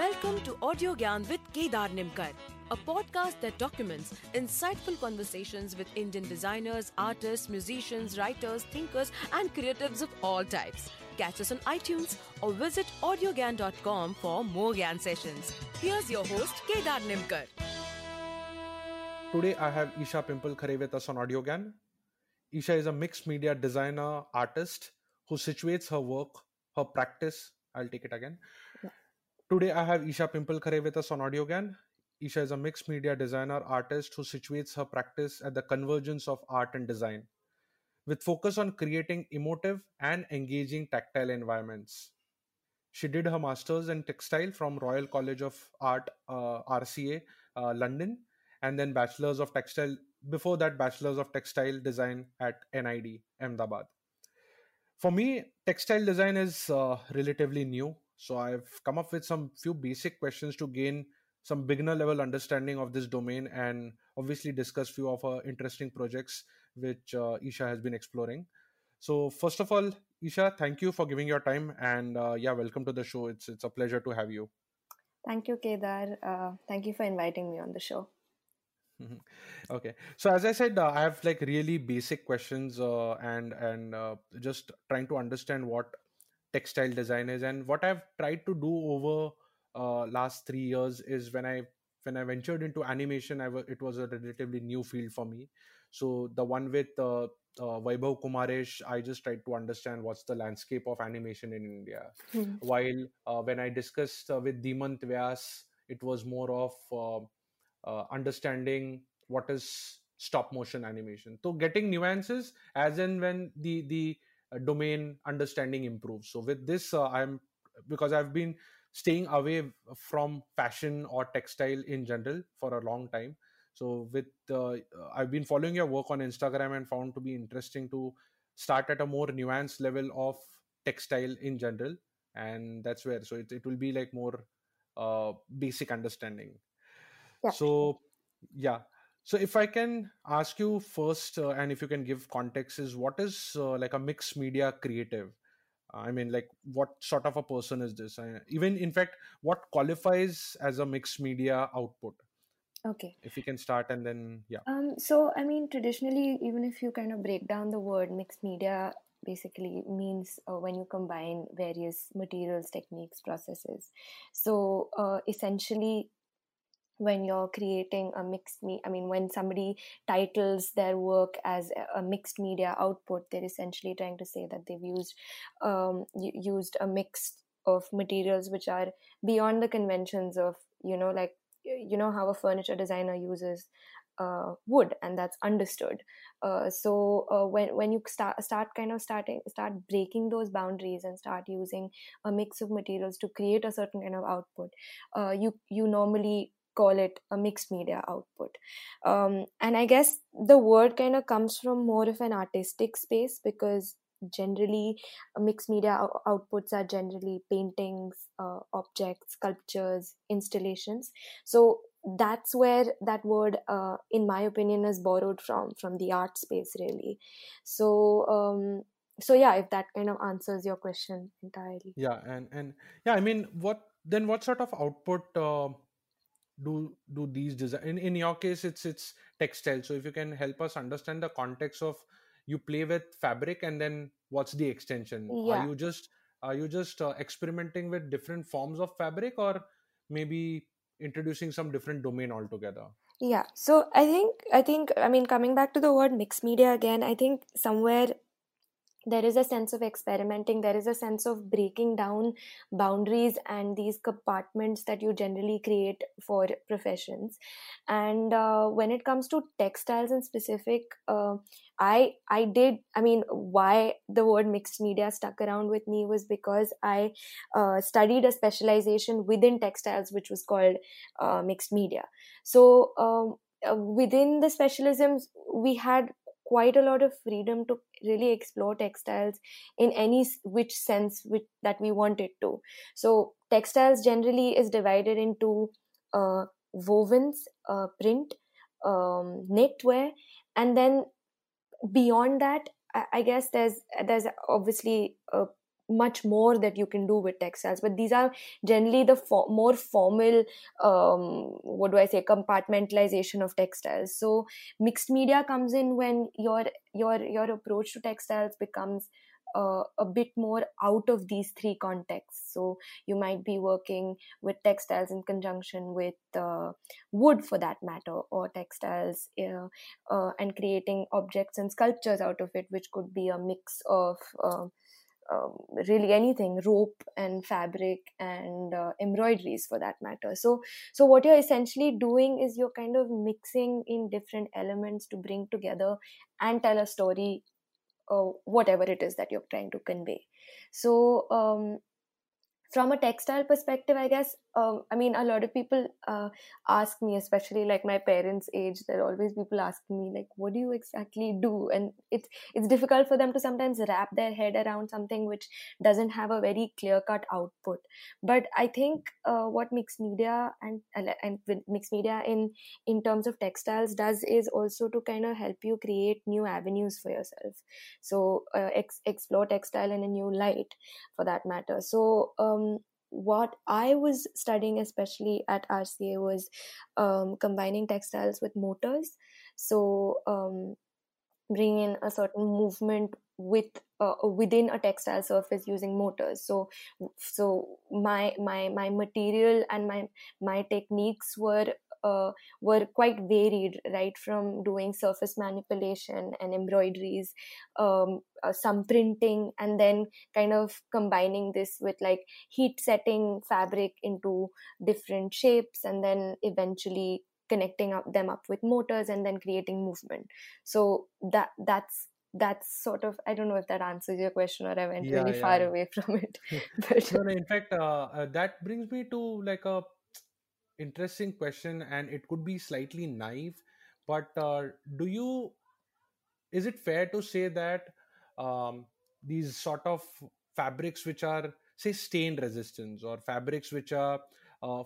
Welcome to AudioGAN with Kedar Nimkar, a podcast that documents insightful conversations with Indian designers, artists, musicians, writers, thinkers and creatives of all types. Catch us on iTunes or visit audiogan.com for more GAN sessions. Here's your host Kedar Nimkar. Today I have Isha Pimpalkhare with us on AudioGAN. Isha is a mixed media designer, artist who situates her work, her practice. Today I have Isha Pimpalkhare with us on AudioGAN. Isha is a mixed media designer, artist who situates her practice at the convergence of art and design, with focus on creating emotive and engaging tactile environments. She did her master's in textile from Royal College of Art, RCA, London, and then bachelor's of textile. Before that, bachelor's of textile design at NID, Ahmedabad. For me, textile design is relatively new. So I've come up with some few basic questions to gain some beginner level understanding of this domain and obviously discuss few of her interesting projects which Isha has been exploring. So first of all, Isha, thank you for giving your time and welcome to the show. It's a pleasure to have you. Thank you, Kedar. Thank you for inviting me on the show. Okay. So as I said, I have like really basic questions and just trying to understand what textile design is, and what I've tried to do over last 3 years is when I ventured into animation, it was a relatively new field for me. So the one with Vaibhav Kumaresh, I just tried to understand what's the landscape of animation in India. Mm-hmm. While when I discussed with Deemant Vyas, it was more of understanding what is stop motion animation. So getting nuances as in when the domain understanding improves. So with this, I've been staying away from fashion or textile in general for a long time. So with I've been following your work on Instagram and found to be interesting to start at a more nuanced level of textile in general, and that's where. So it will be like more basic understanding. Yeah. So if I can ask you first, and if you can give context, is what is like a mixed media creative? I mean, like what sort of a person is this? Even in fact, what qualifies as a mixed media output? Okay. If you can start and then, yeah. So, I mean, traditionally, even if you kind of break down the word, mixed media basically means when you combine various materials, techniques, processes. So essentially, when you're creating a when somebody titles their work as a mixed media output, they're essentially trying to say that they've used a mix of materials which are beyond the conventions of, how a furniture designer uses wood, and that's understood. So when you start breaking those boundaries and start using a mix of materials to create a certain kind of output, you normally call it a mixed media output. And I guess the word kind of comes from more of an artistic space, because generally mixed media outputs are generally paintings, objects, sculptures, installations. So that's where that word, in my opinion, is borrowed from the art space, really. So, if that kind of answers your question entirely. Yeah, what sort of output... Do these design in your case it's textile, so if you can help us understand the context of you play with fabric and then what's the extension? Yeah. Are you just experimenting with different forms of fabric, or maybe introducing some different domain altogether? Yeah, so I think coming back to the word mixed media again, I think somewhere there is a sense of experimenting. There is a sense of breaking down boundaries and these compartments that you generally create for professions. And when it comes to textiles in specific, why the word mixed media stuck around with me was because I studied a specialization within textiles, which was called mixed media. So within the specialisms, we had quite a lot of freedom to really explore textiles in any which sense that we wanted to. So textiles generally is divided into wovens, print, knitwear, and then beyond that, I guess there's obviously much more that you can do with textiles. But these are generally the more formal, compartmentalization of textiles. So mixed media comes in when your approach to textiles becomes a bit more out of these three contexts. So you might be working with textiles in conjunction with wood, for that matter, or textiles and creating objects and sculptures out of it, which could be a mix of really anything, rope and fabric and embroideries, for that matter. So what you're essentially doing is you're kind of mixing in different elements to bring together and tell a story, whatever it is that you're trying to convey. So from a textile perspective, I guess, a lot of people ask me, especially like my parents' age, there are always people asking me, like, what do you exactly do? And it's difficult for them to sometimes wrap their head around something which doesn't have a very clear-cut output. But I think what mixed media and mixed media in terms of textiles does is also to kind of help you create new avenues for yourself. So explore textile in a new light, for that matter. So what I was studying, especially at RCA, was combining textiles with motors. So bringing in a certain movement within a textile surface using motors. So my material and my techniques were quite varied, right from doing surface manipulation and embroideries, some printing, and then kind of combining this with like heat setting fabric into different shapes, and then eventually connecting them up with motors and then creating movement. So that's sort of, I don't know if that answers your question or I went really far away from it. But no, in fact, that brings me to like a interesting question, and it could be slightly naive, but is it fair to say that these sort of fabrics which are, say, stain resistance, or fabrics which are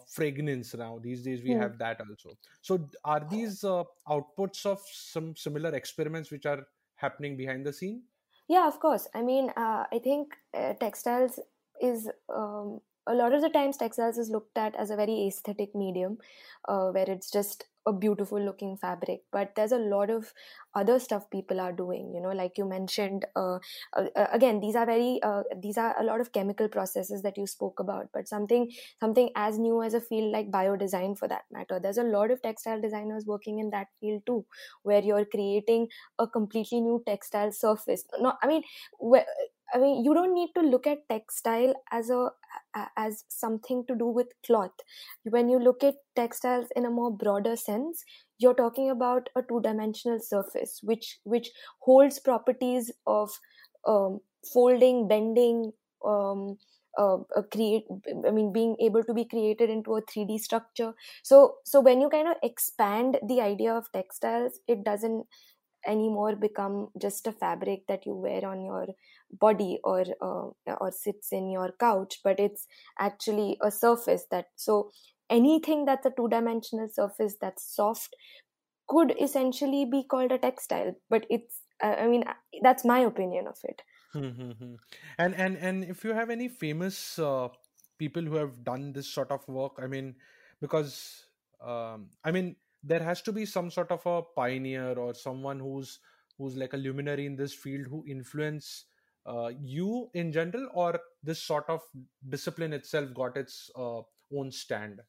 fragrance, now these days we have that also, so are these outputs of some similar experiments which are happening behind the scene? Yeah, of course. I think textiles is a lot of the times textiles is looked at as a very aesthetic medium, where it's just a beautiful looking fabric, but there's a lot of other stuff people are doing, like you mentioned. Again, these are a lot of chemical processes that you spoke about, but something as new as a field like biodesign, for that matter, there's a lot of textile designers working in that field too, where you're creating a completely new textile surface. You don't need to look at textile as something to do with cloth. When you look at textiles in a more broader sense, you're talking about a two-dimensional surface which holds properties of folding, bending, being able to be created into a 3D structure. So when you kind of expand the idea of textiles, it doesn't anymore become just a fabric that you wear on your body or sits in your couch, but it's actually a surface that, so anything that's a two-dimensional surface that's soft could essentially be called a textile, but it's that's my opinion of it. And if you have any famous people who have done this sort of work, there has to be some sort of a pioneer or someone who's like a luminary in this field who influence you in general, or this sort of discipline itself got its own stand.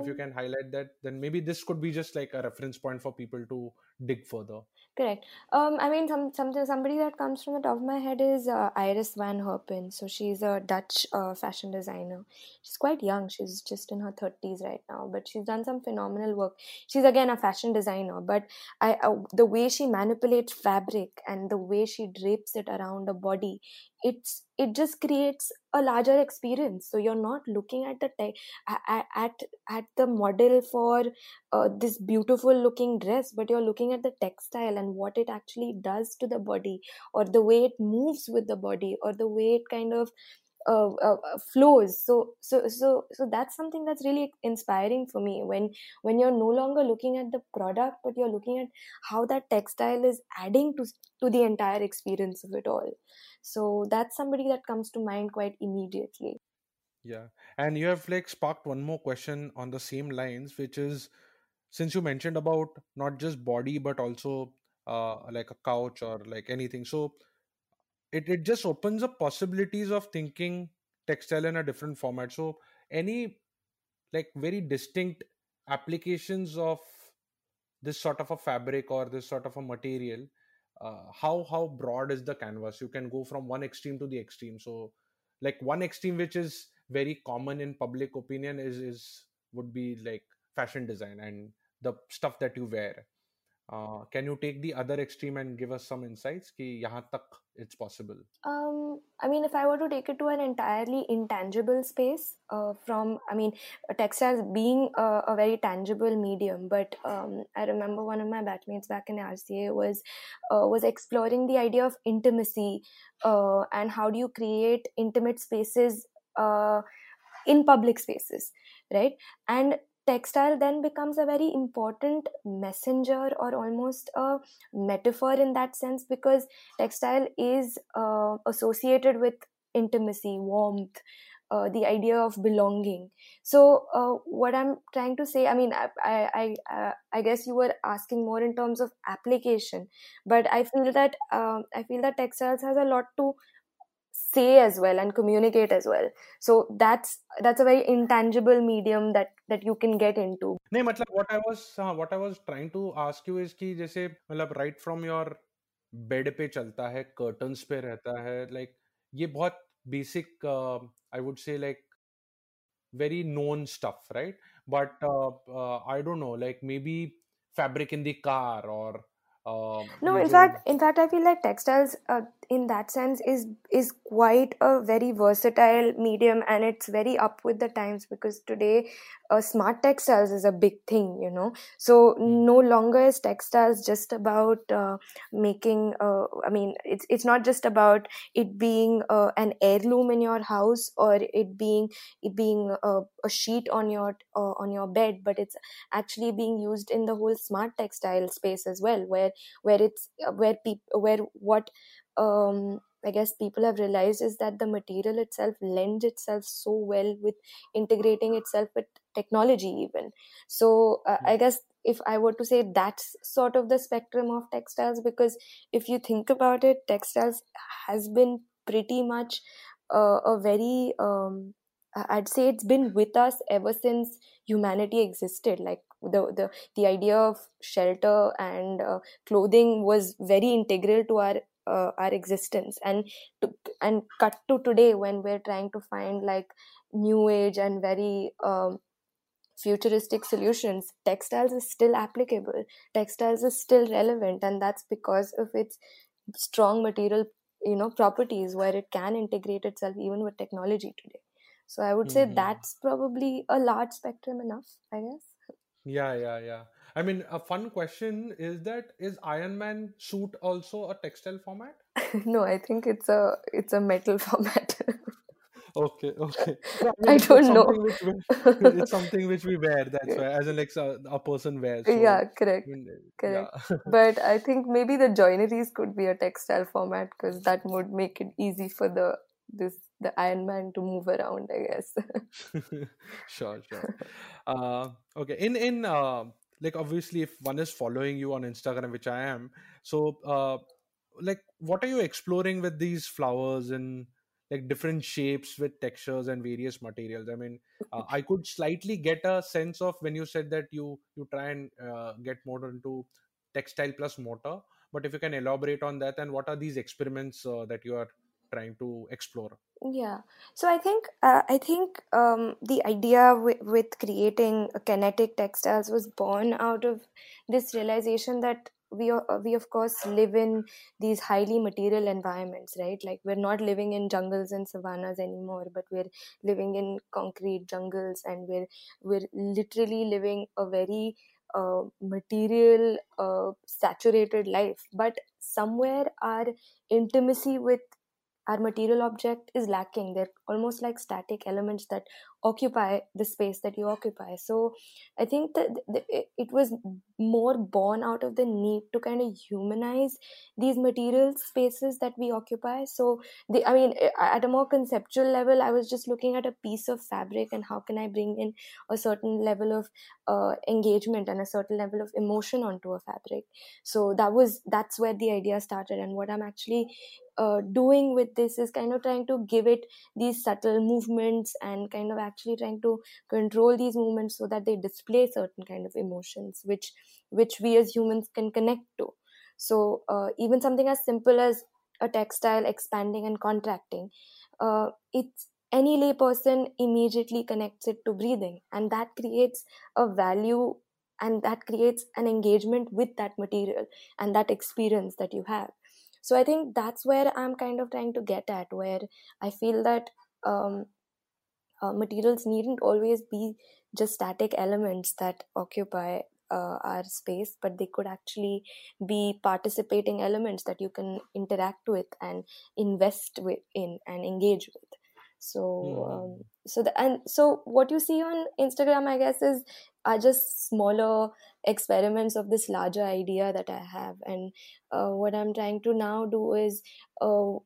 If you can highlight that, then maybe this could be just like a reference point for people to dig further. Correct. Somebody that comes from the top of my head is Iris van Herpen. So she's a Dutch fashion designer. She's quite young. She's just in her 30s right now, but she's done some phenomenal work. She's again a fashion designer, but the way she manipulates fabric and the way she drapes it around a body, it just creates a larger experience. So you're not looking at the at the model for this beautiful looking dress, but you're looking at the textile and what it actually does to the body, or the way it moves with the body, or the way it kind of flows. So that's something that's really inspiring for me, when you're no longer looking at the product, but you're looking at how that textile is adding to the entire experience of it all. So that's somebody that comes to mind quite immediately. Yeah, and you have like sparked one more question on the same lines, which is, since you mentioned about not just body but also like a couch or like anything, so it just opens up possibilities of thinking textile in a different format. So any like very distinct applications of this sort of a fabric or this sort of a material, how broad is the canvas? You can go from one extreme to the extreme. So like one extreme which is very common in public opinion is would be like fashion design and the stuff that you wear. Can you take the other extreme and give us some insights ki yahan tak it's possible? I mean, if I were to take it to an entirely intangible space, textiles being a very tangible medium, but I remember one of my batchmates back in RCA was exploring the idea of intimacy, and how do you create intimate spaces in public spaces, right? And textile then becomes a very important messenger or almost a metaphor in that sense, because textile is associated with intimacy, warmth, the idea of belonging. So what I'm trying to say, I mean, I guess you were asking more in terms of application, but I feel that textiles has a lot to say as well and communicate as well. So that's a very intangible medium that you can get into. No, matlab what I was trying to ask you is ki jaise matlab right from your bed pe chalta hai, curtains pe rehta hai, like ye bahut basic I would say like very known stuff, right? But I don't know, like maybe fabric in the car or no, in fact, I feel like textiles in that sense is quite a very versatile medium, and it's very up with the times, because today smart textiles is a big thing, you know. So no longer is textiles just about making. It's not just about it being an heirloom in your house, or it being a sheet on your bed, but it's actually being used in the whole smart textile space as well, I guess people have realized is that the material itself lends itself so well with integrating itself with technology even. So I guess if I were to say, that's sort of the spectrum of textiles, because if you think about it, textiles has been pretty much a very, I'd say it's been with us ever since humanity existed. Like the idea of shelter and clothing was very integral to our existence, and cut to today when we're trying to find like new age and very futuristic solutions, textiles is still applicable, textiles is still relevant, and that's because of its strong material, you know, properties, where it can integrate itself even with technology today. So I would say that's probably a large spectrum enough, I guess. Yeah. I mean, a fun question is that, is Iron Man suit also a textile format? No, I think it's a metal format. Okay. No, I mean, I don't know. It's something which we wear, that's why, as in like a person wears. So, yeah, correct. I mean, correct. Yeah. But I think maybe the joineries could be a textile format, because that would make it easy for the Iron Man to move around, I guess. Sure. Okay. In like obviously, if one is following you on Instagram, which I am, so like what are you exploring with these flowers and like different shapes with textures and various materials? I mean, I could slightly get a sense of when you said that you try and get more into textile plus mortar, but if you can elaborate on that, and what are these experiments that you are trying to explore? Yeah, so I think the idea with creating kinetic textiles was born out of this realization that we of course live in these highly material environments, right? Like we're not living in jungles and savannas anymore, but we're living in concrete jungles, and we're literally living a very material saturated life. But somewhere our intimacy with our material object is lacking. They're almost like static elements that occupy the space that you occupy. So I think that it was more born out of the need to kind of humanize these material spaces that we occupy. So at a more conceptual level, I was just looking at a piece of fabric and how can I bring in a certain level of engagement and a certain level of emotion onto a fabric. So that's where the idea started. And what I'm actually doing with this is kind of trying to give it these subtle movements and kind of actually trying to control these movements so that they display certain kind of emotions which we as humans can connect to. So even something as simple as a textile expanding and contracting, it's any lay person immediately connects it to breathing, and that creates a value and that creates an engagement with that material and that experience that you have. So I think that's where I'm kind of trying to get at, where I feel that materials needn't always be just static elements that occupy our space, but they could actually be participating elements that you can interact with and invest in and engage with. So so what you see on Instagram, I guess, are just smaller experiments of this larger idea that I have. And what I'm trying to now do is, so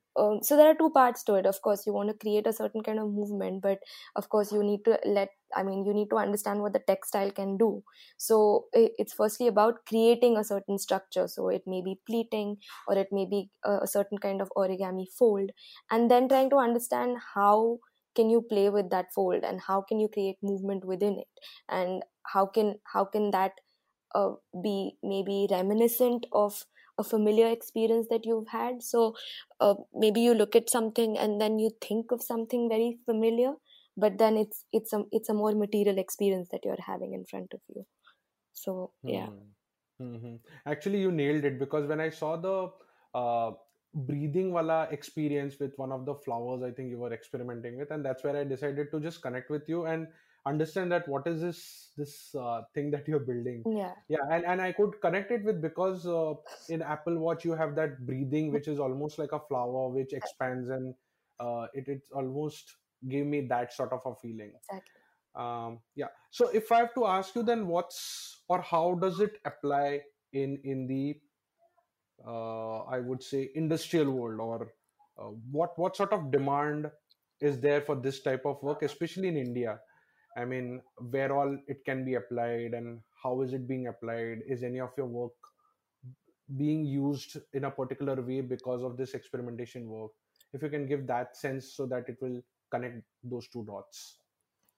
there are two parts to it. Of course, you want to create a certain kind of movement, but of course you need to you need to understand what the textile can do. So it's firstly about creating a certain structure. So it may be pleating, or it may be a certain kind of origami fold, and then trying to understand how can you play with that fold and how can you create movement within it, and how can that be maybe reminiscent of a familiar experience that you've had. So maybe you look at something and then you think of something very familiar, but then it's a more material experience that you're having in front of you. So yeah. Mm-hmm. Actually, you nailed it, because when I saw the breathing wala experience with one of the flowers I think you were experimenting with, and that's where I decided to just connect with you and understand that what is this thing that you're building. And I could connect it with, because in Apple Watch you have that breathing which is almost like a flower which expands, and it almost gave me that sort of a feeling. Exactly. So if I have to ask you, then how does it apply in the I would say industrial world, or what sort of demand is there for this type of work, especially in India? I mean, where all it can be applied and how is it being applied? Is any of your work being used in a particular way because of this experimentation work? If you can give that sense so that it will connect those two dots.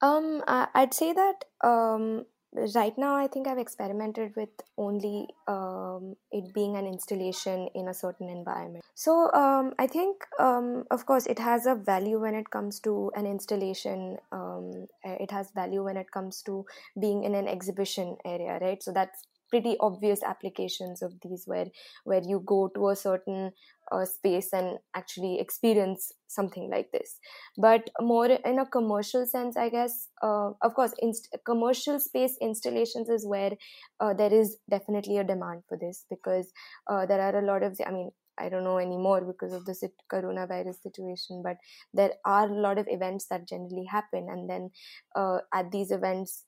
I'd say that right now I think I've experimented with only it being an installation in a certain environment. So I think of course it has a value when it comes to an installation, it has value when it comes to being in an exhibition area, right? So that's pretty obvious applications of these, where you go to a certain space and actually experience something like this. But more in a commercial sense, I guess, of course, commercial space installations is where there is definitely a demand for this, because there are a lot of, I don't know anymore because of the coronavirus situation, but there are a lot of events that generally happen. And then at these events,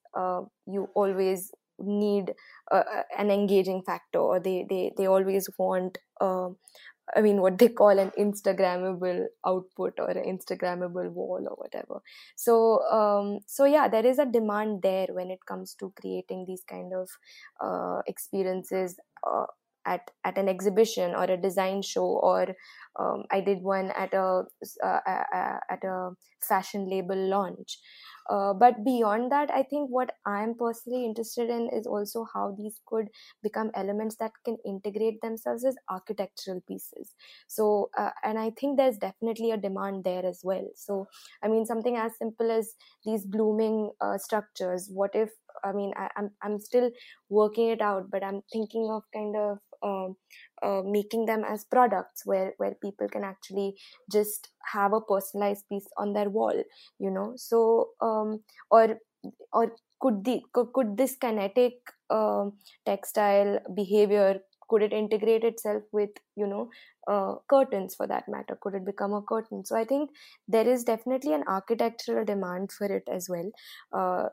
you always need an engaging factor, or they always want what they call an Instagrammable output or an Instagrammable wall or whatever. So there is a demand there when it comes to creating these kind of experiences at an exhibition or a design show, or I did one at a fashion label launch. But beyond that, I think what I'm personally interested in is also how these could become elements that can integrate themselves as architectural pieces. So, and I think there's definitely a demand there as well. So, something as simple as these blooming structures. What if, I'm still working it out, but I'm thinking of kind of making them as products where people can actually just have a personalized piece on their wall, so or could this kinetic textile behavior, could it integrate itself with curtains for that matter? Could it become a curtain? So I think there is definitely an architectural demand for it as well.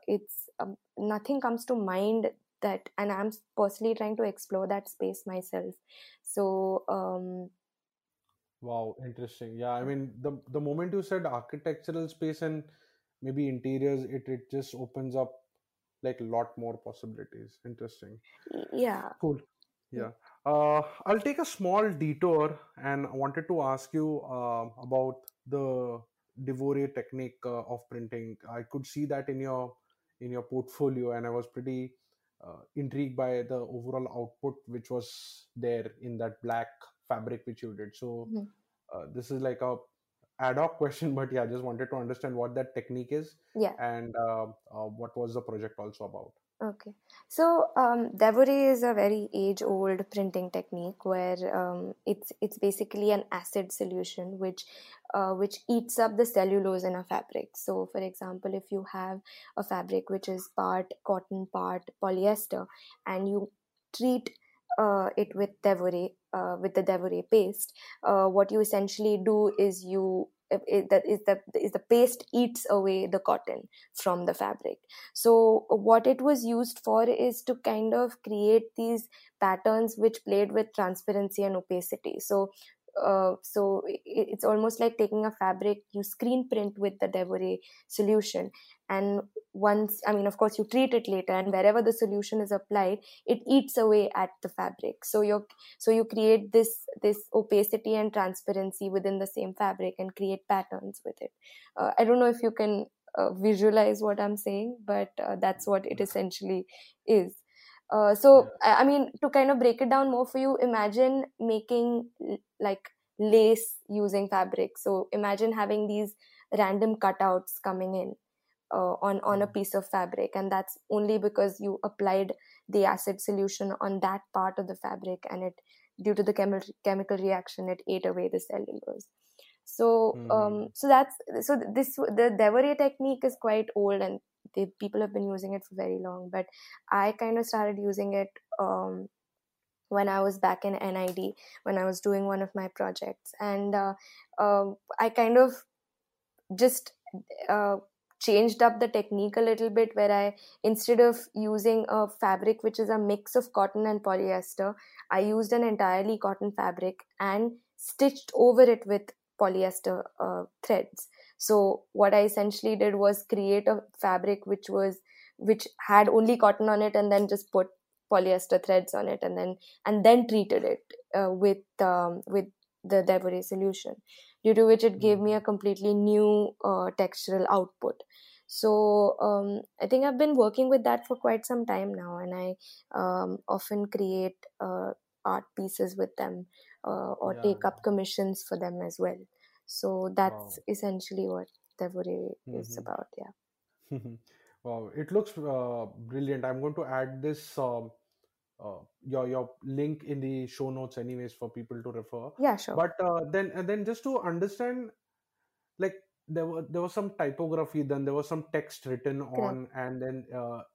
It's nothing comes to mind that, and I'm personally trying to explore that space myself. So wow, interesting. Yeah, I mean, the moment you said architectural space and maybe interiors, it just opens up like a lot more possibilities. Interesting. Yeah. Cool. Yeah. I'll take a small detour, and I wanted to ask you about the Devore technique of printing. I could see that in your portfolio, and I was pretty intrigued by the overall output which was there in that black fabric which you did. So this is like a ad hoc question, but yeah, I just wanted to understand what that technique is, yeah, and what was the project also about. Okay, so Devore is a very age-old printing technique where it's basically an acid solution which eats up the cellulose in a fabric. So, for example, if you have a fabric which is part cotton, part polyester, and you treat it with Devore, with the Devore paste, what you essentially do is the paste eats away the cotton from the fabric. So what it was used for is to kind of create these patterns which played with transparency and opacity. So it's almost like taking a fabric, you screen print with the Devore solution, and once, I mean, of course you treat it later, and wherever the solution is applied, it eats away at the fabric. So you create this opacity and transparency within the same fabric and create patterns with it. I don't know if you can visualize what I'm saying, but that's what it essentially is. I mean, to kind of break it down more for you, imagine making like lace using fabric. So imagine having these random cutouts coming in on a piece of fabric, and that's only because you applied the acid solution on that part of the fabric, and it, due to the chemical reaction, it ate away the cellulose. The Devore technique is quite old, and people have been using it for very long, but I kind of started using it when I was back in NID, when I was doing one of my projects, and I kind of just changed up the technique a little bit, where I, instead of using a fabric which is a mix of cotton and polyester, I used an entirely cotton fabric and stitched over it with polyester threads. So what I essentially did was create a fabric which had only cotton on it, and then just put polyester threads on it, and then treated it with the Devore solution, due to which it gave me a completely new textural output. So I think I've been working with that for quite some time now, and I often create art pieces with them or take up commissions for them as well. So that's essentially what Devore is about. Yeah. Wow, it looks brilliant. I'm going to add this your link in the show notes, anyways, for people to refer. Yeah, sure. But then just to understand, like there was some typography, then there was some text written on, and then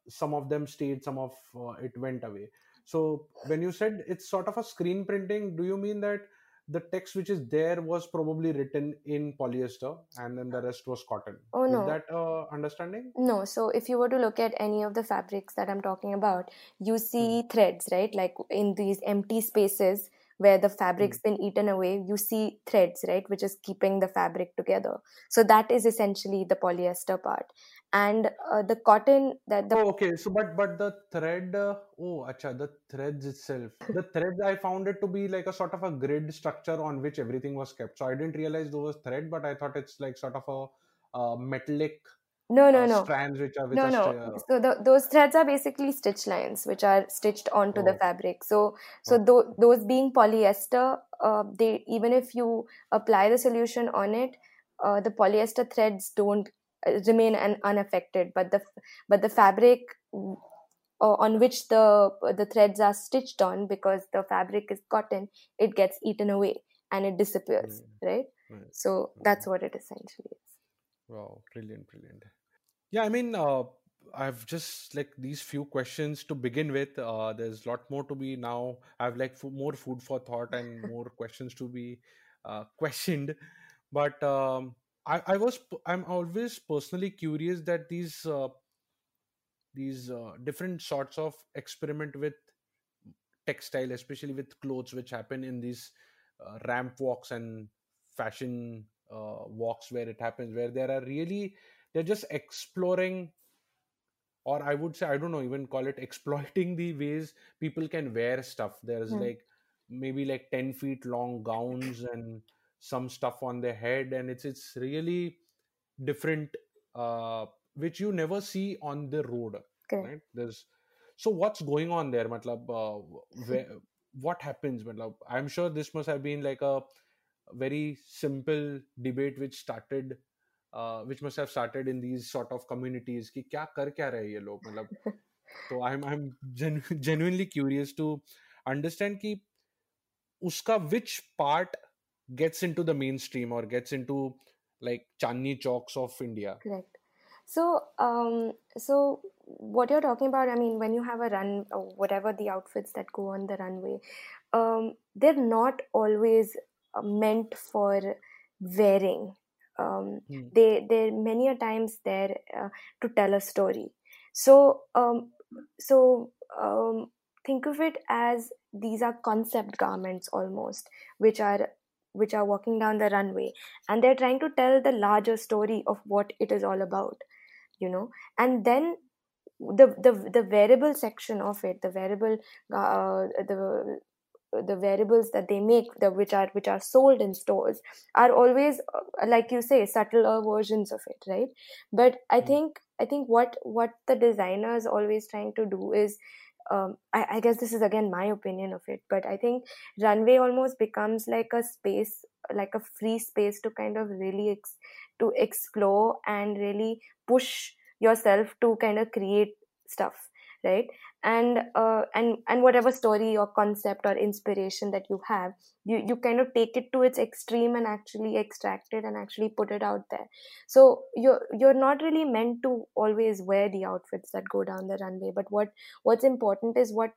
some of them stayed, some of it went away. So when you said it's sort of a screen printing, do you mean that the text which is there was probably written in polyester, and then the rest was cotton? Oh, no. Is that understanding? No. So if you were to look at any of the fabrics that I'm talking about, you see threads, right? Like in these empty spaces where the fabric's been eaten away, you see threads, right? Which is keeping the fabric together. So that is essentially the polyester part. And the cotton that the so but the thread the threads itself, the threads, I found it to be like a sort of a grid structure on which everything was kept, so I didn't realize there was thread, but I thought it's like sort of a metallic strands so those threads are basically stitch lines which are stitched onto the fabric, those being polyester, they, even if you apply the solution on it, the polyester threads don't remain unaffected, but the fabric on which the threads are stitched on, because the fabric is cotton, it gets eaten away and it disappears, right? So that's what it essentially is. Wow, brilliant. Yeah, I mean, I've just like these few questions to begin with. There's a lot more to be now. I've like more food for thought and more questions to be questioned. But I'm always personally curious that these different sorts of experiment with textile, especially with clothes, which happen in these ramp walks and fashion walks where it happens, where they're just exploring, or I would say, I don't know, even call it exploiting the ways people can wear stuff. There's like maybe like 10 feet long gowns and some stuff on their head, and it's really different, which you never see on the road. Okay. Right? So what's going on there? What happens? I'm sure this must have been like a very simple debate which must have started in these sort of communities. Ki kya kar kya rahe ye log? So I'm genuinely curious to understand ki uska which part gets into the mainstream or gets into like Chandni Chowks of India. Correct. So, so what you're talking about, I mean, when you have a run or whatever the outfits that go on the runway, they're not always meant for wearing. They're many a times there to tell a story. So, think of it as these are concept garments almost, which are walking down the runway, and they're trying to tell the larger story of what it is all about, you know. And then the wearable section of it, the variables that they make, which are sold in stores, are always, like you say, subtler versions of it, right? But I think what the designer is always trying to do is, I guess this is again my opinion of it, but I think runway almost becomes like a space, like a free space to kind of really to explore and really push yourself to kind of create stuff, right? And whatever story or concept or inspiration that you have, you kind of take it to its extreme and actually extract it and actually put it out there. So you're not really meant to always wear the outfits that go down the runway, but what's important is what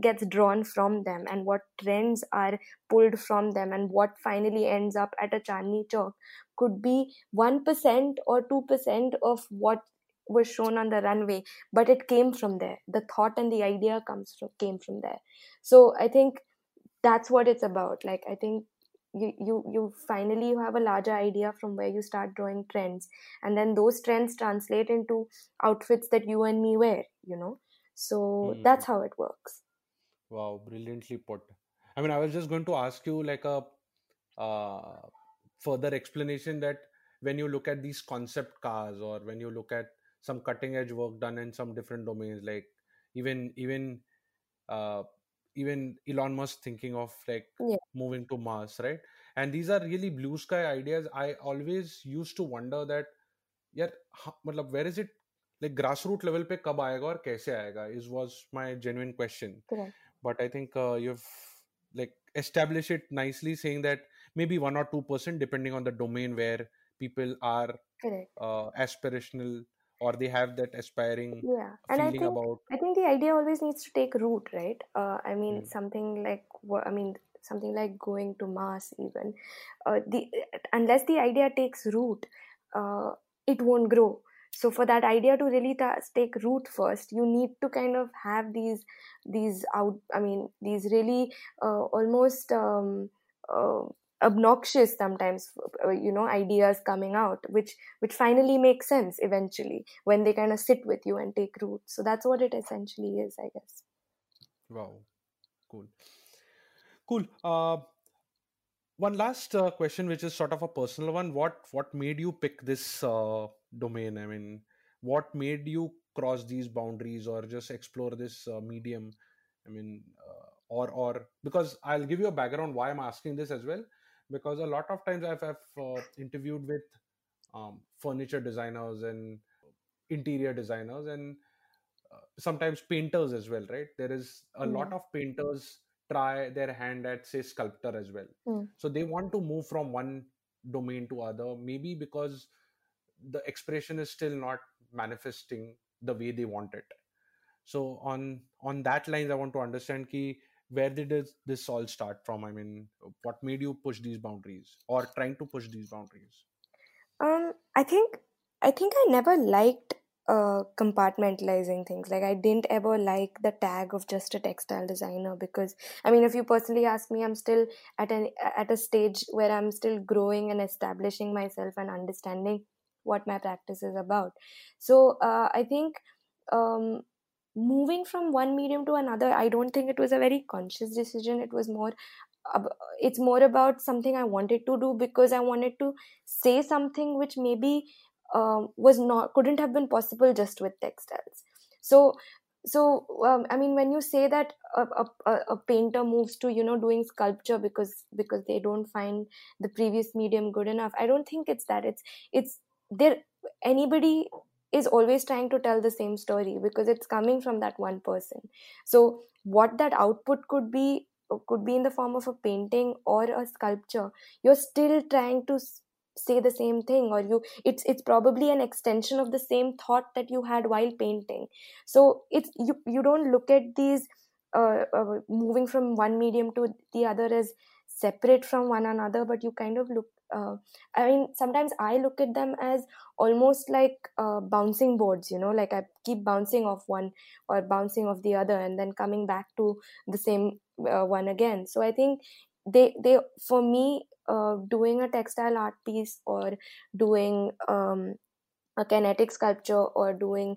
gets drawn from them and what trends are pulled from them, and what finally ends up at a Chandni Chowk could be 1% or 2% of what was shown on the runway, but it came from there. The thought and the idea came from there. So I think that's what it's about. Like, I think you finally have a larger idea from where you start drawing trends, and then those trends translate into outfits that you and me wear, you know. So that's how it works. Wow, brilliantly put. I mean, I was just going to ask you like a further explanation that when you look at these concept cars, or when you look at some cutting edge work done in some different domains, like even Elon Musk thinking of like moving to Mars, right? And these are really blue sky ideas. I always used to wonder that, where is it, like grassroots level pe kab aayega aur kaise aayega? Is was my genuine question. Correct. But I think you've like established it nicely, saying that maybe 1 or 2%, depending on the domain where people are aspirational, or they have that aspiring feeling about. I think the idea always needs to take root, right? Something like going to Mars, even unless the idea takes root, it won't grow. So for that idea to really take root first, you need to kind of have these really almost obnoxious sometimes, you know, ideas coming out which finally make sense eventually when they kind of sit with you and take root. So that's what it essentially is, I guess. Wow, cool. One last question, which is sort of a personal one. What made you pick this domain? I mean, what made you cross these boundaries or just explore this medium? I mean, or because I'll give you a background why I'm asking this as well, because a lot of times I've interviewed with furniture designers and interior designers, and sometimes painters as well, right? There is a lot of painters try their hand at, say, sculptor as well. So they want to move from one domain to other, maybe because the expression is still not manifesting the way they want it. So on that lines, I want to understand ki, where did this all start from? I mean, what made you push these boundaries or trying to push these boundaries? I think I never liked compartmentalizing things. Like, I didn't ever like the tag of just a textile designer, because I mean, if you personally ask me, I'm still at a stage where I'm still growing and establishing myself and understanding what my practice is about. So I think moving from one medium to another, I don't think it was a very conscious decision. It was more, it's more about something I wanted to do, because I wanted to say something which maybe couldn't have been possible just with textiles. So I mean, when you say that a painter moves to, you know, doing sculpture because they don't find the previous medium good enough, I don't think it's that. It's there. Anybody is always trying to tell the same story because it's coming from that one person. So what that output could be in the form of a painting or a sculpture, you're still trying to say the same thing, or it's probably an extension of the same thought that you had while painting. So it's you don't look at these moving from one medium to the other as separate from one another, but you kind of look, I mean, sometimes I look at them as almost like bouncing boards, you know, like I keep bouncing off one or bouncing off the other and then coming back to the same one again. So I think they for me, doing a textile art piece or doing a kinetic sculpture or doing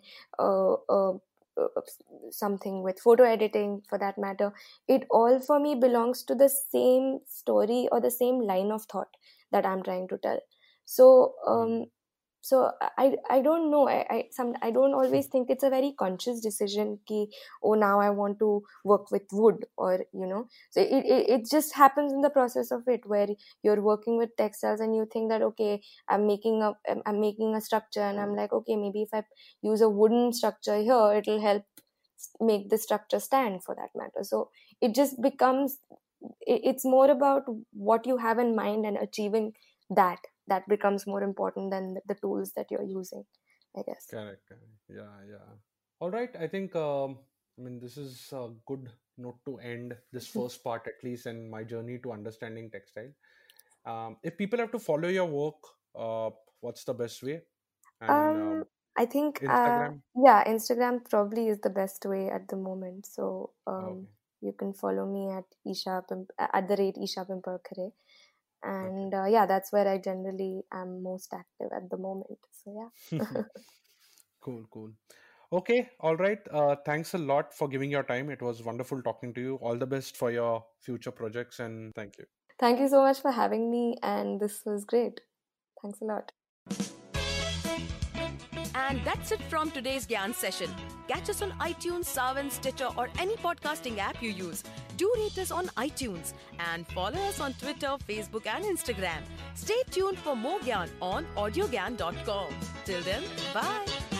something with photo editing for that matter, it all for me belongs to the same story or the same line of thought that I'm trying to tell. So I don't know. I don't always think it's a very conscious decision ki, oh, now I want to work with wood, or, you know. So it just happens in the process of it, where you're working with textiles and you think that, okay, I'm making a structure, and I'm like, okay, maybe if I use a wooden structure here, it'll help make the structure stand, for that matter. So it just becomes, it's more about what you have in mind and achieving that. That becomes more important than the tools that you're using, I guess. Correct. Yeah. All right. I think, I mean, this is a good note to end this first part, at least in my journey to understanding textile. If people have to follow your work, what's the best way? And, I think, Instagram? Instagram probably is the best way at the moment. So okay. You can follow me at Isha Pimpalkhare. And okay. That's where I generally am most active at the moment. So yeah. Cool. Okay. All right. Thanks a lot for giving your time. It was wonderful talking to you. All the best for your future projects, and thank you. Thank you so much for having me, and this was great. Thanks a lot. And that's it from today's GAN session. Catch us on iTunes, Saavn, Stitcher, or any podcasting app you use. Do rate us on iTunes and follow us on Twitter, Facebook, and Instagram. Stay tuned for more GAN on audiogan.com. Till then, bye.